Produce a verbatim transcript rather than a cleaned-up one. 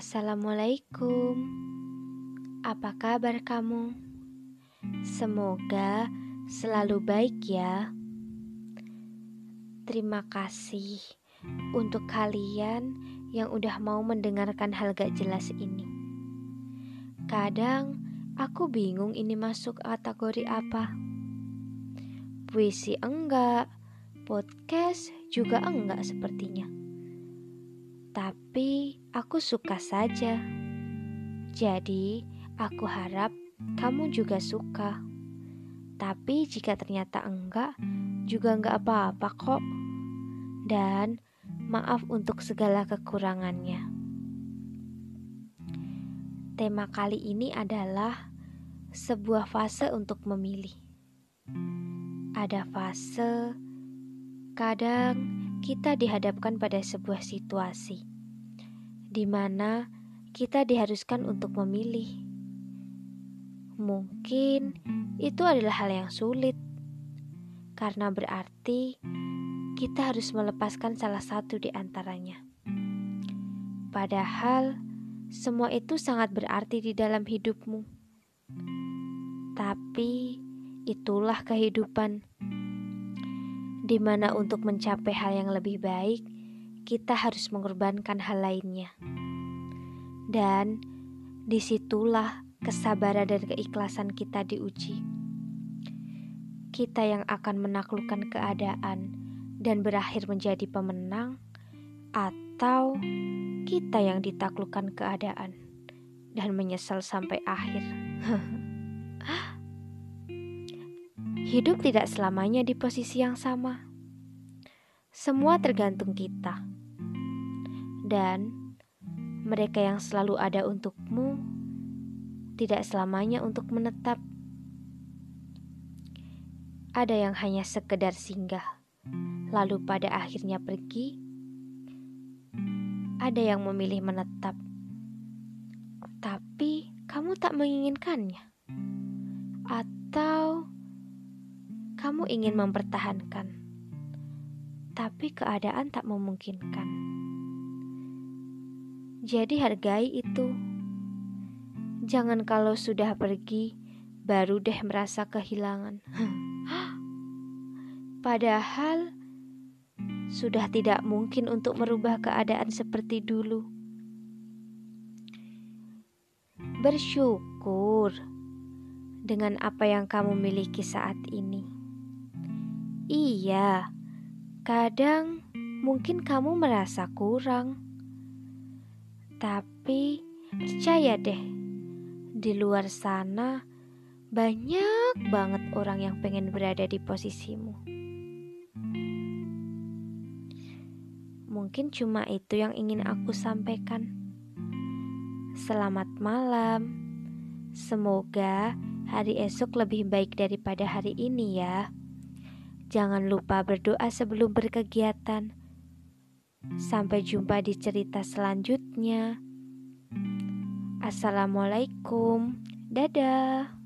Assalamualaikum. Apa kabar kamu? Semoga selalu baik ya. Terima kasih untuk kalian yang udah mau mendengarkan hal gak jelas ini. Kadang aku bingung ini masuk kategori apa. Puisi enggak, podcast juga enggak sepertinya. Tapi aku suka saja. Jadi aku harap kamu juga suka. Tapi jika ternyata enggak, juga enggak apa-apa kok. Dan maaf untuk segala kekurangannya. Tema kali ini adalah sebuah fase untuk memilih. Ada fase kadang kita dihadapkan pada sebuah situasi di mana kita diharuskan untuk memilih. Mungkin itu adalah hal yang sulit, karena berarti kita harus melepaskan salah satu di antaranya. Padahal semua itu sangat berarti di dalam hidupmu. Tapi itulah kehidupan, di mana untuk mencapai hal yang lebih baik, kita harus mengorbankan hal lainnya. Dan disitulah kesabaran dan keikhlasan kita diuji. Kita yang akan menaklukkan keadaan dan berakhir menjadi pemenang, atau kita yang ditaklukkan keadaan dan menyesal sampai akhir. Hidup tidak selamanya di posisi yang sama. Semua tergantung kita. Dan mereka yang selalu ada untukmu tidak selamanya untuk menetap. Ada yang hanya sekedar singgah, lalu pada akhirnya pergi. Ada yang memilih menetap, tapi kamu tak menginginkannya. Atau kamu ingin mempertahankan, tapi keadaan tak memungkinkan. Jadi hargai itu. Jangan kalau sudah pergi, baru deh merasa kehilangan. Padahal sudah tidak mungkin untuk merubah keadaan seperti dulu. Bersyukur dengan apa yang kamu miliki saat ini. Iya, kadang mungkin kamu merasa kurang. Tapi percaya deh, di luar sana banyak banget orang yang pengen berada di posisimu. Mungkin cuma itu yang ingin aku sampaikan. Selamat malam. Semoga hari esok lebih baik daripada hari ini ya. Jangan lupa berdoa sebelum berkegiatan. Sampai jumpa di cerita selanjutnya. Assalamualaikum. Dadah.